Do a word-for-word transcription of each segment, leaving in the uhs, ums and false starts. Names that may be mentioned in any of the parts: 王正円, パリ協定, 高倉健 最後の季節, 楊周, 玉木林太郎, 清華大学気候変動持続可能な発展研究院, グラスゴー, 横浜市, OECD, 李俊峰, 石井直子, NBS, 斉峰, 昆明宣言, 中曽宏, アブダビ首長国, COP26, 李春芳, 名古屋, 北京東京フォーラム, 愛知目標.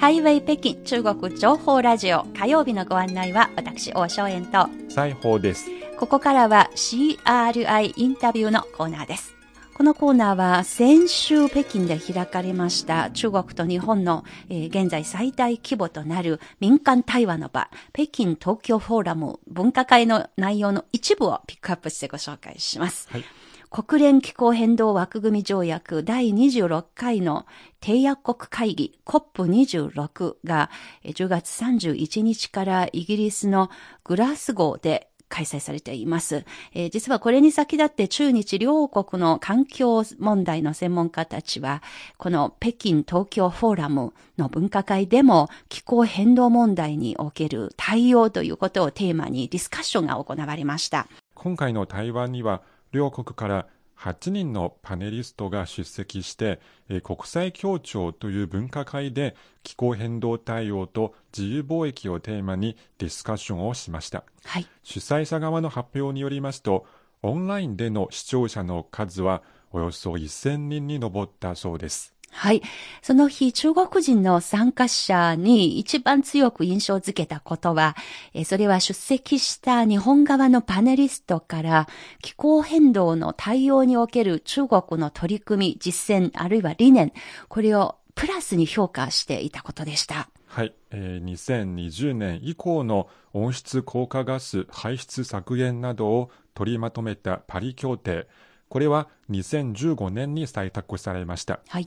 ハイウェイ北京中国情報ラジオ、火曜日のご案内は私王正円と斉峰です。ここからは シーアールアイ インタビューのコーナーです。このコーナーは先週北京で開かれました中国と日本の、えー、現在最大規模となる民間対話の場、北京東京フォーラム分科会の内容の一部をピックアップしてご紹介します。はい、国連気候変動枠組条約だいにじゅうろっかいの締約国会議 コップにじゅうろく がじゅうがつさんじゅういちにちからイギリスのグラスゴーで開催されています、えー、実はこれに先立って中日両国の環境問題の専門家たちはこの北京東京フォーラムの分科会でも気候変動問題における対応ということをテーマにディスカッションが行われました。今回の対話には両国からはちにんのパネリストが出席して、国際協調という分科会で気候変動対応と自由貿易をテーマにディスカッションをしました。はい、主催者側の発表によりますと、オンラインでの視聴者の数はおよそせんにんに上ったそうです。はい。その日、中国人の参加者に一番強く印象づけたことは、それは出席した日本側のパネリストから気候変動の対応における中国の取り組み、実践、あるいは理念、これをプラスに評価していたことでした。はい、えー、にせんにじゅうねん以降の温室効果ガス排出削減などを取りまとめたパリ協定。これはにせんじゅうごねんに採択されました。はい。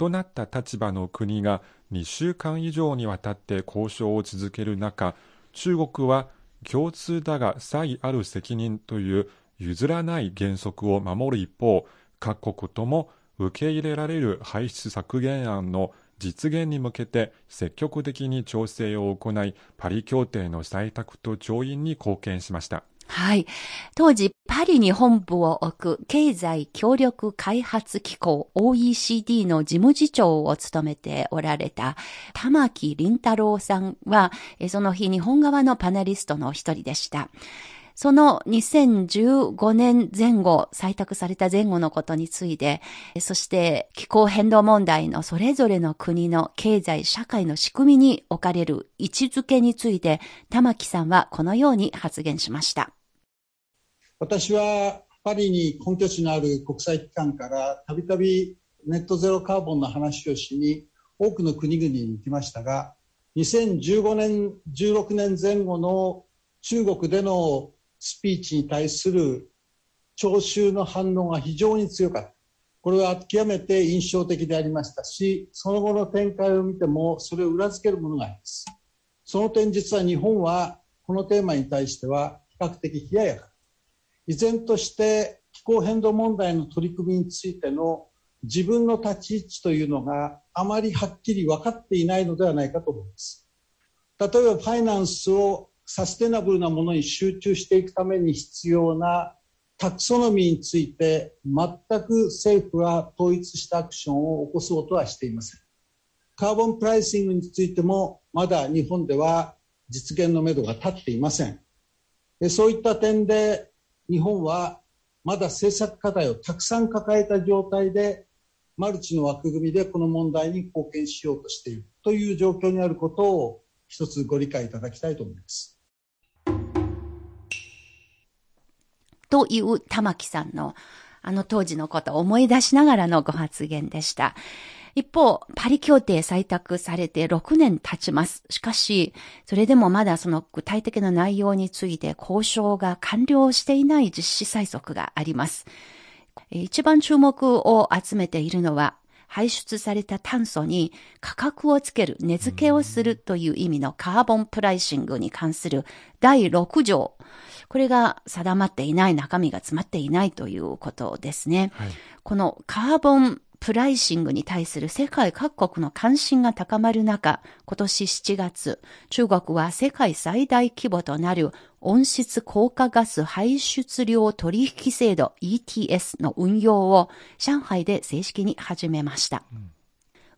異なった立場の国がにしゅうかん以上にわたって交渉を続ける中、中国は共通だが差異ある責任という譲らない原則を守る一方、各国とも受け入れられる排出削減案の実現に向けて積極的に調整を行い、パリ協定の採択と調印に貢献しました。はい。当時、パリに本部を置く経済協力開発機構 オーイーシーディー の事務次長を務めておられた玉木林太郎さんは、その日日本側のパネリストの一人でした。そのにせんじゅうごねんぜん後、採択された前後のことについて、そして気候変動問題のそれぞれの国の経済社会の仕組みに置かれる位置づけについて、玉木さんはこのように発言しました。私はパリに根拠地のある国際機関からたびたびネットゼロカーボンの話をしに多くの国々に行きましたが、にせんじゅうごねん、じゅうろくねんぜん後の中国でのスピーチに対する聴衆の反応が非常に強かった。これは極めて印象的でありましたし、その後の展開を見てもそれを裏付けるものがあります。その点実は日本はこのテーマに対しては比較的冷ややか。依然として気候変動問題の取り組みについての自分の立ち位置というのがあまりはっきり分かっていないのではないかと思います。例えばファイナンスをサステナブルなものに集中していくために必要なタクソノミーについて全く政府は統一したアクションを起こそうとはしていません。カーボンプライシングについてもまだ日本では実現のめどが立っていません。そういった点で日本はまだ政策課題をたくさん抱えた状態でマルチの枠組みでこの問題に貢献しようとしているという状況にあることを一つご理解いただきたいと思います。という玉木さんのあの当時のことを思い出しながらのご発言でした。一方、パリ協定採択されてろくねん経ちます。しかし、それでもまだその具体的な内容について交渉が完了していない実施細則があります。一番注目を集めているのは、排出された炭素に価格をつける、値付けをするという意味のカーボンプライシングに関するだいろくじょう。これが定まっていない、中身が詰まっていないということですね。はい、このカーボンプライシングに対する世界各国の関心が高まる中、今年しちがつ、中国は世界最大規模となる温室効果ガス排出量取引制度 イーティーエス の運用を上海で正式に始めました。うん、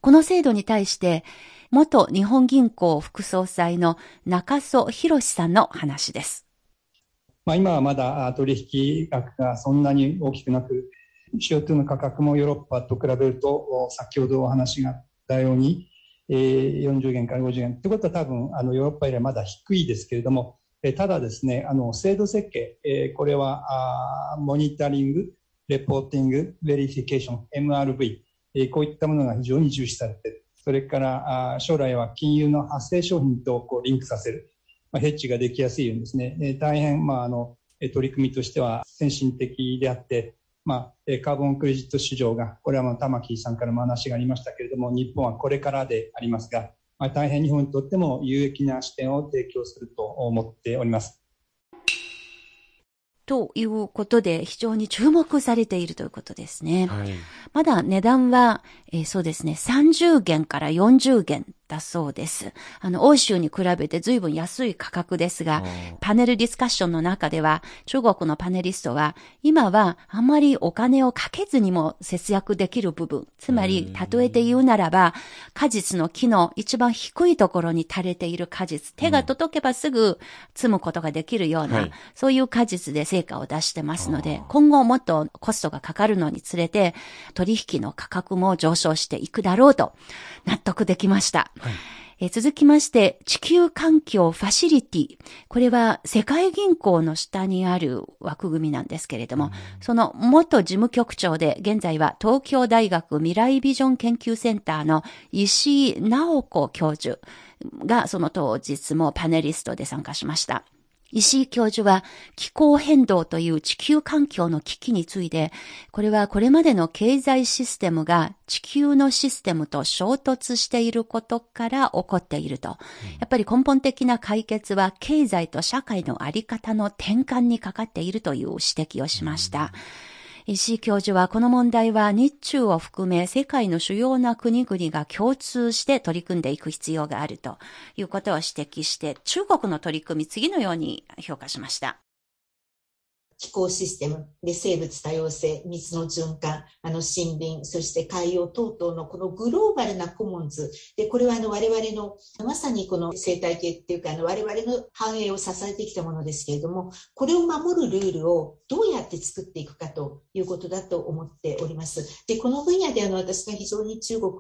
この制度に対して、元日本銀行副総裁の中曽宏さんの話です。まあ、今はまだ取引額がそんなに大きくなく、シーオーツー の価格もヨーロッパと比べると、先ほどお話があったようによんじゅうげんからごじゅうげんということは多分あのヨーロッパよりはまだ低いですけれども、ただですね、あの制度設計、これはモニタリング、レポーティング、ベリフィケーション、エムアールブイ、こういったものが非常に重視されている。それから将来は金融の発生商品とこうリンクさせる、ヘッジができやすいようにですね、大変、まあ、あの取り組みとしては先進的であって、まあ、カーボンクレジット市場が、これは玉木さんからも話がありましたけれども、日本はこれからでありますが、まあ、大変日本にとっても有益な視点を提供すると思っております。ということで、非常に注目されているということですね。はい、まだ値段は、えー、そうですね、さんじゅうげんからよんじゅうげんだそうです。あの、欧州に比べて随分安い価格ですが、パネルディスカッションの中では、中国のパネリストは、今はあんまりお金をかけずにも節約できる部分、つまり、例えて言うならば、果実の木の一番低いところに垂れている果実、手が届けばすぐ摘むことができるような、うん、そういう果実で成果を出してますので、今後もっとコストがかかるのにつれて取引の価格も上昇していくだろうと納得できました。はい、え続きまして、地球環境ファシリティ。これは世界銀行の下にある枠組みなんですけれども、うん、その元事務局長で、現在は東京大学未来ビジョン研究センターの石井直子教授がその当日もパネリストで参加しました。石井教授は気候変動という地球環境の危機について、これはこれまでの経済システムが地球のシステムと衝突していることから起こっていると。やっぱり根本的な解決は経済と社会のあり方の転換にかかっているという指摘をしました。石井教授はこの問題は日中を含め世界の主要な国々が共通して取り組んでいく必要があるということを指摘して、中国の取り組み、次のように評価しました。気候システムで生物多様性、水の循環、あの森林、そして海洋等々のこのグローバルなコモンズで、これはあの我々のまさにこの生態系っていうかあの我々の繁栄を支えてきたものですけれども、これを守るルールをどうやって作っていくかということだと思っております。でこの分野であの私が非常に中国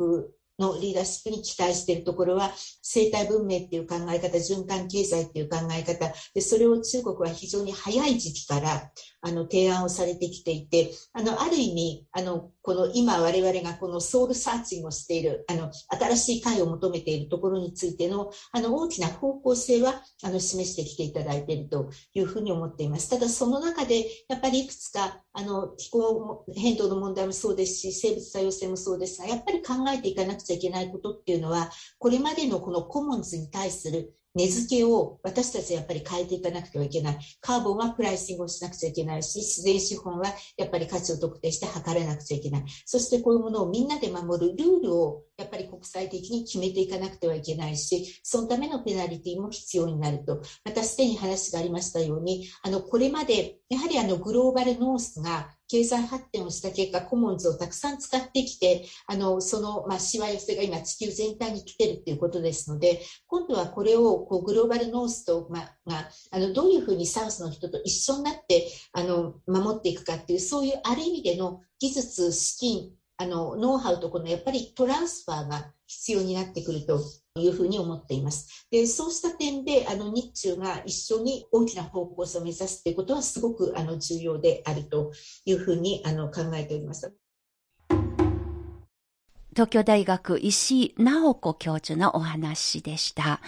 のリーダーシップに期待しているところは、生態文明っていう考え方、循環経済っていう考え方で、それを中国は非常に早い時期からあの提案をされてきていて、あのある意味あのこの今我々がこのソウルサーチングをしている、あの新しい解を求めているところについてのあの大きな方向性はあの示してきていただいているというふうに思っています。ただその中でやっぱりいくつかあの気候変動の問題もそうですし、生物多様性もそうですが、やっぱり考えていかなくちゃいけないことっていうのは、これまでのこのコモンズに対する根付けを私たちはやっぱり変えていかなくてはいけない。カーボンはプライシングをしなくちゃいけないし、自然資本はやっぱり価値を特定して測らなくちゃいけない。そしてこういうものをみんなで守るルールをやっぱり国際的に決めていかなくてはいけないし、そのためのペナリティも必要になると。またすでに話がありましたように、あのこれまでやはりあのグローバルノースが経済発展をした結果、コモンズをたくさん使ってきて、あのそのまあしわ寄せが今地球全体に来ているということですので、今度はこれをこうグローバルノースと、まあまあ、あのどういうふうにサウスの人と一緒になってあの守っていくかっていう、そういうある意味での技術、資金、あのノウハウとこのやっぱりトランスファーが必要になってくるというふうに思っています。でそうした点であの日中が一緒に大きな方向性を目指すということはすごくあの重要であるというふうにあの考えております。東京大学石井直子教授のお話でした。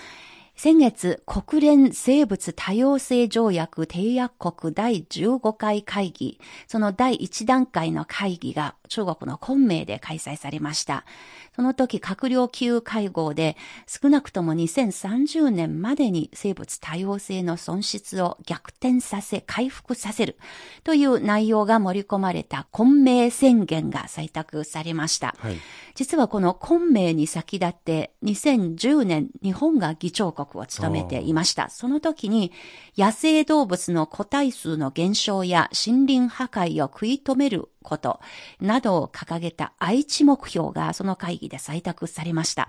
先月、国連生物多様性条約締約国だいじゅうごかい会議、そのだいいち段階の会議が中国の昆明で開催されました。その時、閣僚級会合で少なくともにせんさんじゅうねんまでに生物多様性の損失を逆転させ回復させるという内容が盛り込まれた昆明宣言が採択されました。はい、実はこの昆明に先立ってにせんじゅうねん日本が議長国を務めていました。その時に野生動物の個体数の減少や森林破壊を食い止めることなどを掲げた愛知目標がその会議で採択されました。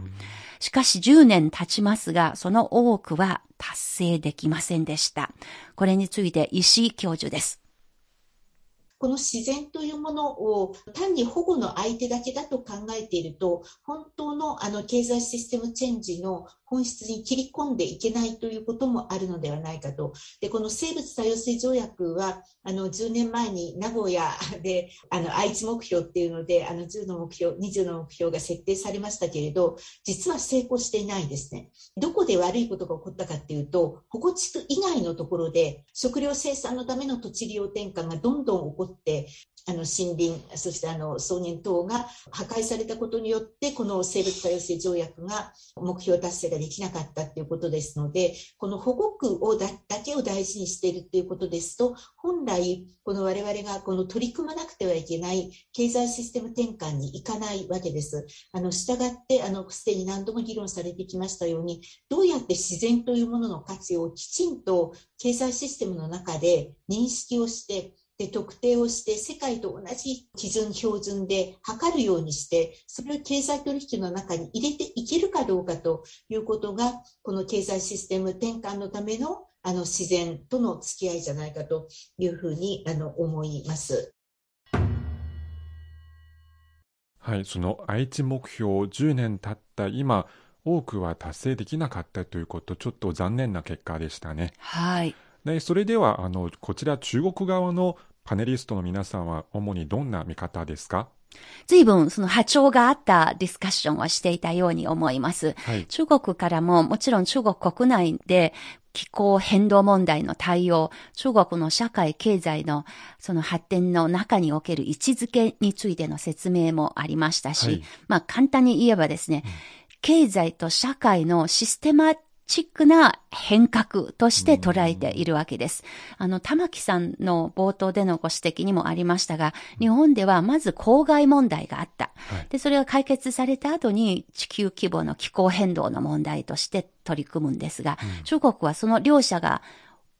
しかしじゅうねん経ちますが、その多くは達成できませんでした。これについて石井教授です。この自然というものを単に保護の相手だけだと考えていると、本当のあの経済システムチェンジの本質に切り込んでいけないということもあるのではないかと。で、この生物多様性条約はあのじゅうねんまえに名古屋であの愛知目標っていうのであのじゅうの目標、にじゅうの目標が設定されましたけれど、実は成功していないんですね。どこで悪いことが起こったかっていうと、ここ地区以外のところで食料生産のための土地利用転換がどんどん起こって、あの森林、そしてあの草原等が破壊されたことによって、この生物多様性条約が目標達成ができなかったということですので、この保護区を だ, だけを大事にしているということですと、本来、この我々がこの取り組まなくてはいけない経済システム転換にいかないわけです。あの従って、あのすでに何度も議論されてきましたように、どうやって自然というものの価値をきちんと経済システムの中で認識をして、で特定をして世界と同じ基準標準で測るようにしてそれを経済取引の中に入れていけるかどうかということがこの経済システム転換のためのあの自然との付き合いじゃないかというふうにあの思います。はい、その愛知目標じゅうねん経った今多くは達成できなかったということちょっと残念な結果でしたね。はい。でそれではあのこちら中国側のパネリストの皆さんは主にどんな見方ですか？随分その波長があったディスカッションをしていたように思います、はい、中国からももちろん中国国内で気候変動問題の対応、中国の社会経済のその発展の中における位置づけについての説明もありましたし、はい、まあ簡単に言えばですね、うん、経済と社会のシステマチックな変革として捉えているわけです。あの、玉木さんの冒頭でのご指摘にもありましたが、日本ではまず公害問題があった。で、それが解決された後に地球規模の気候変動の問題として取り組むんですが、中国はその両者が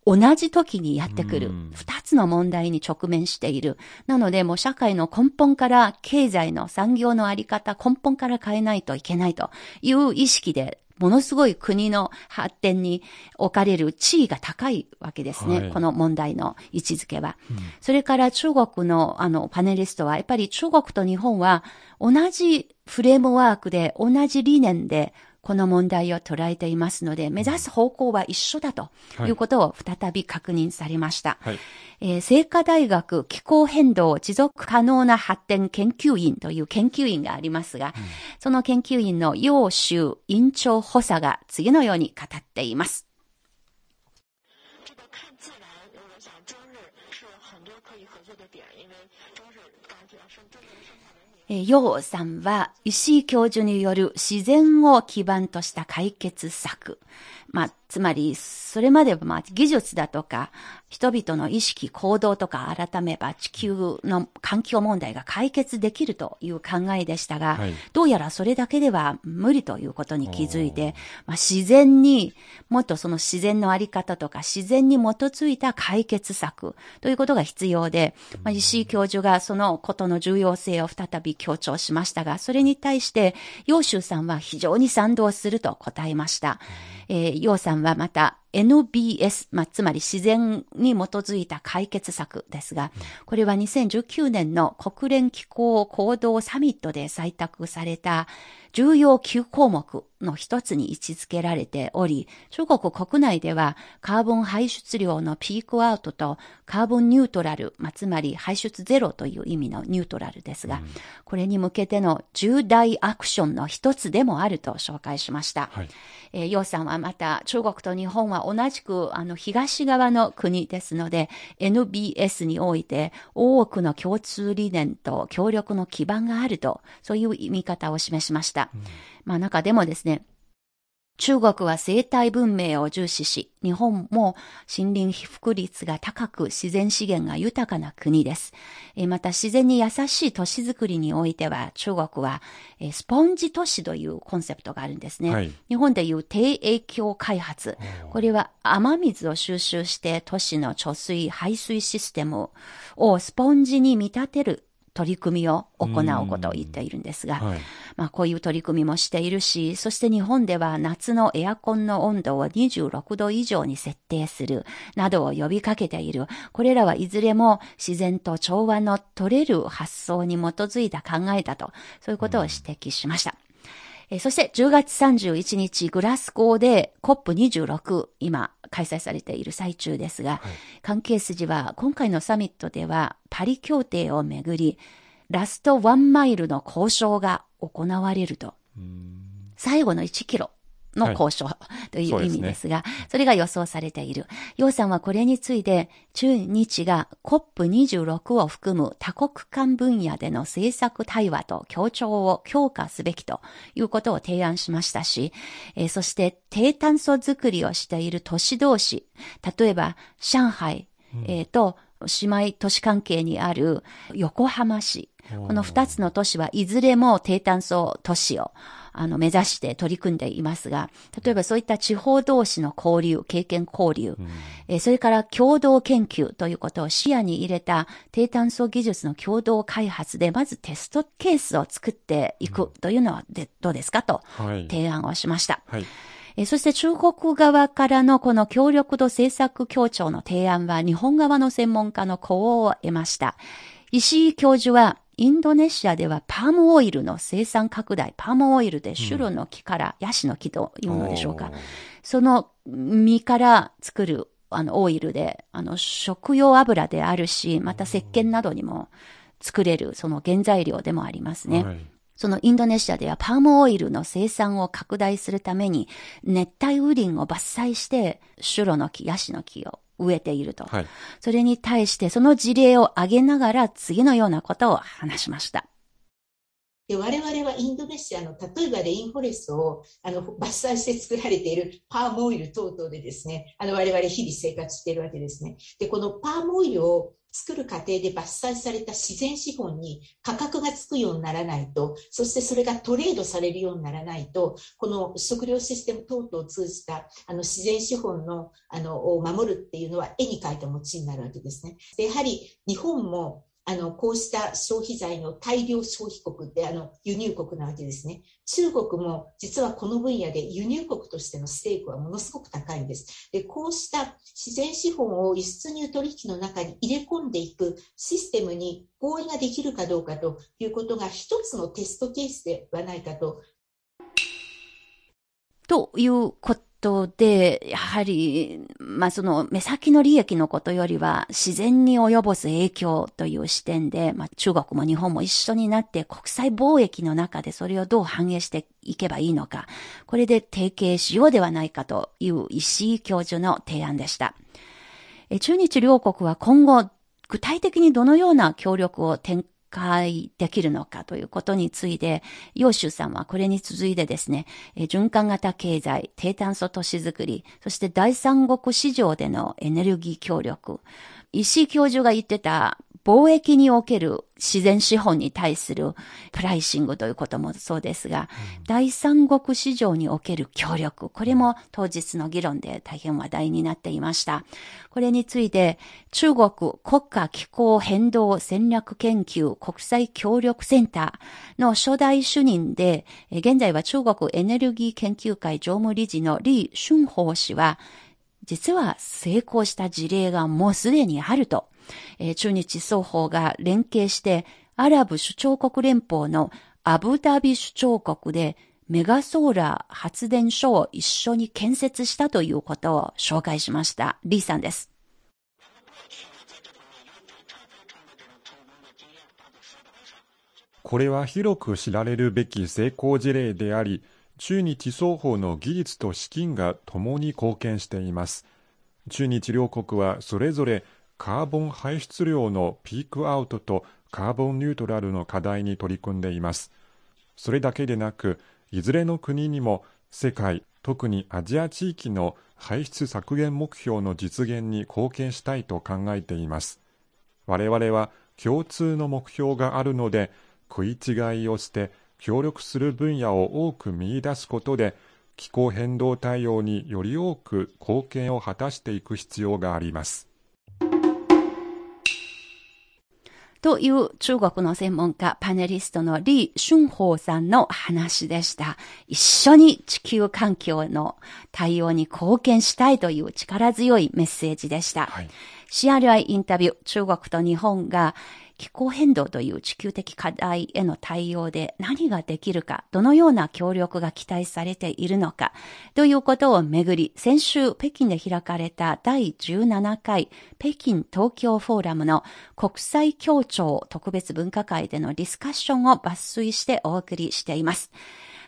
同じ時にやってくる二つの問題に直面している。なのでもう社会の根本から経済の産業のあり方根本から変えないといけないという意識でものすごい国の発展に置かれる地位が高いわけですね。はい、この問題の位置づけは、うん。それから中国のあのパネリストはやっぱり中国と日本は同じフレームワークで同じ理念でこの問題を捉えていますので目指す方向は一緒だということを再び確認されました。はい、えー、清華大学気候変動持続可能な発展研究院という研究員がありますが、うん、その研究員の楊周院長補佐が次のように語っています。楊さんは石井教授による自然を基盤とした解決策。まあ、つまり、それまではまあ技術だとか、人々の意識、行動とか改めば地球の環境問題が解決できるという考えでしたが、はい、どうやらそれだけでは無理ということに気づいて、まあ、自然に、もっとその自然のあり方とか、自然に基づいた解決策ということが必要で、まあ、石井教授がそのことの重要性を再び強調しましたが、それに対して楊周さんは非常に賛同すると答えました。えー、楊さんはまた エヌビーエス、まあ、つまり自然に基づいた解決策ですが、これはにせんじゅうきゅうねんの国連気候行動サミットで採択された重要きゅうこうもくの一つに位置づけられており、中国国内ではカーボン排出量のピークアウトとカーボンニュートラル、まあ、つまり排出ゼロという意味のニュートラルですが、うん、これに向けての重大アクションの一つでもあると紹介しました。はい、えー、楊さんはまた中国と日本は同じくあの東側の国ですので エヌビーエス において多くの共通理念と協力の基盤があるとそういう見方を示しました。うん、まあ中でもですね、中国は生態文明を重視し、日本も森林被覆率が高く自然資源が豊かな国です。また自然に優しい都市づくりにおいては中国はスポンジ都市というコンセプトがあるんですね。はい、日本でいう低影響開発。これは雨水を収集して都市の貯水、排水システムをスポンジに見立てる取り組みを行うことを言っているんですが、はい、まあ、こういう取り組みもしているし、そして日本では夏のエアコンの温度をにじゅうろくど以上に設定するなどを呼びかけている。これらはいずれも自然と調和の取れる発想に基づいた考えだと、そういうことを指摘しました。えそしてじゅうがつさんじゅういちにちグラスゴーで コップにじゅうろく 今開催されている最中ですが、はい、関係筋は今回のサミットではパリ協定をめぐりラストワンマイルの交渉が行われると、うーん、最後のいちキロの交渉、はい、という意味ですが、 そうですね、それが予想されている。楊さんはこれについて中日が コップにじゅうろく を含む多国間分野での政策対話と協調を強化すべきということを提案しましたし、えー、そして低炭素づくりをしている都市同士、例えば上海、えー、と姉妹都市関係にある横浜市、この二つの都市はいずれも低炭素都市をあの目指して取り組んでいますが、例えばそういった地方同士の交流、経験交流、うん、えそれから共同研究ということを視野に入れた低炭素技術の共同開発でまずテストケースを作っていくというのはで、うん、どうですかと提案をしました。はいはい、そして中国側からのこの協力度政策協調の提案は日本側の専門家の呼応を得ました。石井教授はインドネシアではパームオイルの生産拡大、パームオイルでシュロの木からヤシの木というのでしょうか。うん、その実から作るあのオイルで、あの食用油であるし、また石鹸などにも作れるその原材料でもありますね。はい、そのインドネシアではパームオイルの生産を拡大するために熱帯雨林を伐採してシュロの木、ヤシの木を植えていると、はい、それに対してその事例を挙げながら次のようなことを話しました。で、我々はインドネシアの例えばレインフォレストをあの伐採して作られているパームオイル等々でですね、あの我々日々生活しているわけですね。で、このパームオイルを作る過程で伐採された自然資本に価格がつくようにならないと、そしてそれがトレードされるようにならないと、この食料システム等々を通じたあの自然資本のあのを守るっていうのは絵に描いた餅になるわけですね。で、やはり日本もあのこうした消費財の大量消費国であの輸入国なわけですね。中国も実はこの分野で輸入国としてのステークはものすごく高いんです。で、こうした自然資本を輸出入取引の中に入れ込んでいくシステムに合意ができるかどうかということが一つのテストケースではないかとということとで、やはり、まあ、その目先の利益のことよりは自然に及ぼす影響という視点で、まあ、中国も日本も一緒になって国際貿易の中でそれをどう反映していけばいいのか、これで提携しようではないかという石井教授の提案でした。中日両国は今後具体的にどのような協力を展開解できるのかということについて、楊秀さんはこれに続いてですね、循環型経済、低炭素都市づくり、そして第三国市場でのエネルギー協力、石井教授が言ってた貿易における自然資本に対するプライシングということもそうですが、うん、第三国市場における協力、これも当日の議論で大変話題になっていました。これについて、中国国家気候変動戦略研究国際協力センターの初代主任で、現在は中国エネルギー研究会常務理事の李春芳氏は、実は成功した事例がもうすでにあると、えー、中日双方が連携してアラブ首長国連邦のアブダビ首長国でメガソーラー発電所を一緒に建設したということを紹介しました。李さんです。これは広く知られるべき成功事例であり、中日双方の技術と資金が共に貢献しています。中日両国はそれぞれカーボン排出量のピークアウトとカーボンニュートラルの課題に取り組んでいます。それだけでなく、いずれの国にも世界、特にアジア地域の排出削減目標の実現に貢献したいと考えています。我々は共通の目標があるので、食い違いをして協力する分野を多く見出すことで、気候変動対応により多く貢献を果たしていく必要があります。という中国の専門家パネリストの李俊峰さんの話でした。一緒に地球環境の対応に貢献したいという力強いメッセージでした。はい、シーアールアイ インタビュー、中国と日本が気候変動という地球的課題への対応で何ができるか、どのような協力が期待されているのかということをめぐり、先週北京で開かれただいじゅうななかい北京東京フォーラムの国際協調特別分科会でのディスカッションを抜粋してお送りしています。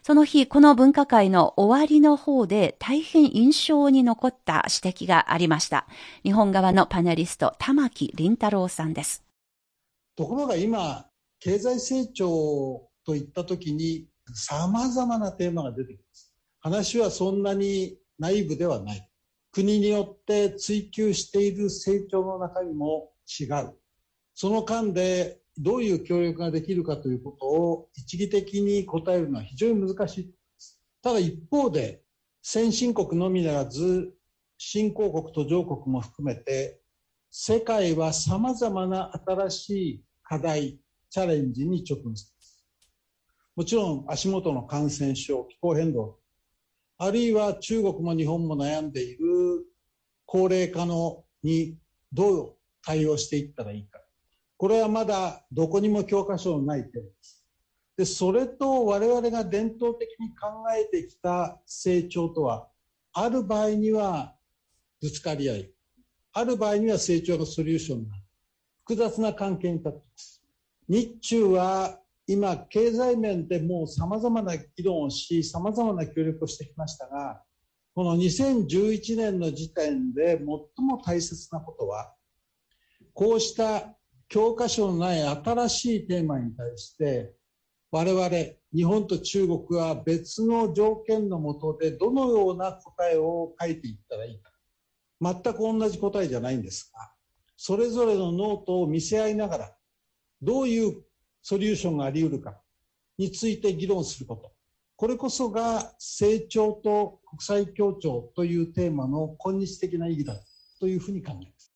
その日、この分科会の終わりの方で大変印象に残った指摘がありました。日本側のパネリスト、玉木麟太郎さんです。ところが今、経済成長といったときに様々なテーマが出てきます。話はそんなに内部ではない。国によって追求している成長の中身も違う。その間でどういう協力ができるかということを一義的に答えるのは非常に難しい。ただ一方で、先進国のみならず、新興国途上国も含めて、世界は様々な新しい課題、チャレンジに直面する。もちろん足元の感染症、気候変動、あるいは中国も日本も悩んでいる高齢化のにどう対応していったらいいか。これはまだどこにも教科書のない点です。で、それと我々が伝統的に考えてきた成長とは、ある場合にはぶつかり合い、ある場合には成長のソリューションが複雑な関係に立っています。日中は今経済面でもう様々な議論をし、様々な協力をしてきましたが、このにせんじゅういちねんの時点で最も大切なことは、こうした教科書のない新しいテーマに対して、我々日本と中国は別の条件の下でどのような答えを書いていったらいいか。全く同じ答えじゃないんですが、それぞれのノートを見せ合いながら、どういうソリューションがあり得るかについて議論すること。これこそが成長と国際協調というテーマの今日的な意義だというふうに考えます。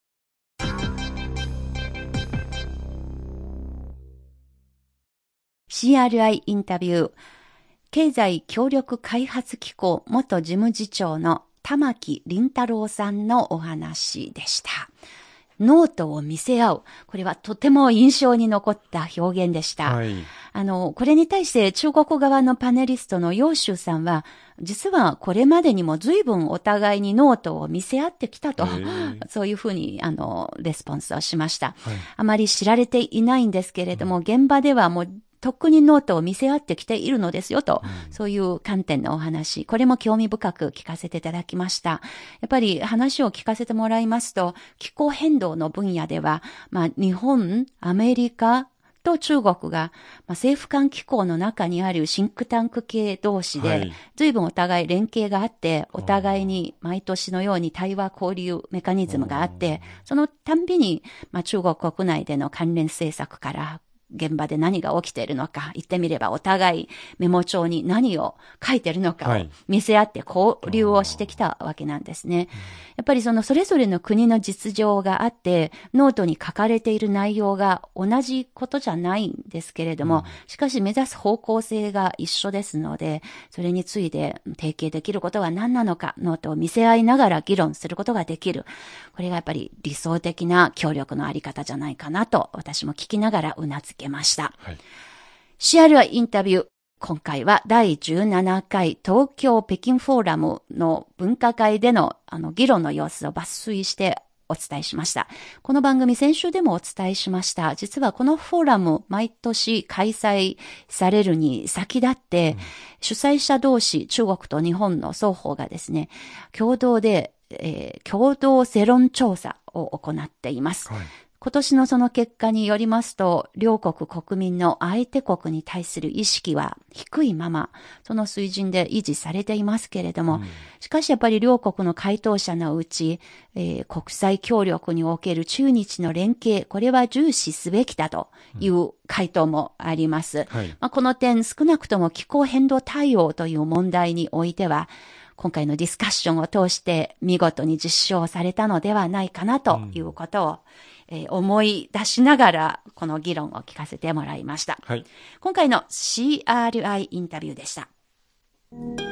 シーアールアイ インタビュー、経済協力開発機構元事務次長の玉木麟太郎さんのお話でした。ノートを見せ合う。これはとても印象に残った表現でした。はい、あの、これに対して中国側のパネリストの楊秀さんは、実はこれまでにも随分お互いにノートを見せ合ってきたと、そういうふうに、あの、レスポンスをしました。はい、あまり知られていないんですけれども、うん、現場ではもう、とっくにノートを見せ合ってきているのですよと、うん、そういう観点のお話、これも興味深く聞かせていただきました。やっぱり話を聞かせてもらいますと、気候変動の分野では、まあ日本、アメリカと中国が、まあ、政府間機構の中にあるシンクタンク系同士で、はい、随分お互い連携があって、お互いに毎年のように対話交流メカニズムがあって、そのたんびに、まあ、中国国内での関連政策から、現場で何が起きているのか、言ってみればお互いメモ帳に何を書いているのかを見せ合って交流をしてきたわけなんですね。はい、やっぱりそのそれぞれの国の実情があって、ノートに書かれている内容が同じことじゃないんですけれども、うん、しかし目指す方向性が一緒ですので、それについて提携できることは何なのか、ノートを見せ合いながら議論することができる。これがやっぱり理想的な協力のあり方じゃないかなと、私も聞きながらうなずきました。はい、シーアールアイ インタビュー、今回はだいじゅうななかい東京北京フォーラムの分科会でのあの議論の様子を抜粋してお伝えしました。この番組先週でもお伝えしました。実はこのフォーラム毎年開催されるに先立って、うん、主催者同士中国と日本の双方がですね、共同で、えー、共同世論調査を行っています。はい、今年のその結果によりますと、両国国民の相手国に対する意識は低いまま、その水準で維持されていますけれども、うん、しかしやっぱり両国の回答者のうち、えー、国際協力における中日の連携、これは重視すべきだという回答もあります。うん、はい、まあ、この点、少なくとも気候変動対応という問題においては、今回のディスカッションを通して見事に実証されたのではないかなということを、うん、えー、思い出しながらこの議論を聞かせてもらいました、はい、今回の シーアールアイ インタビューでした。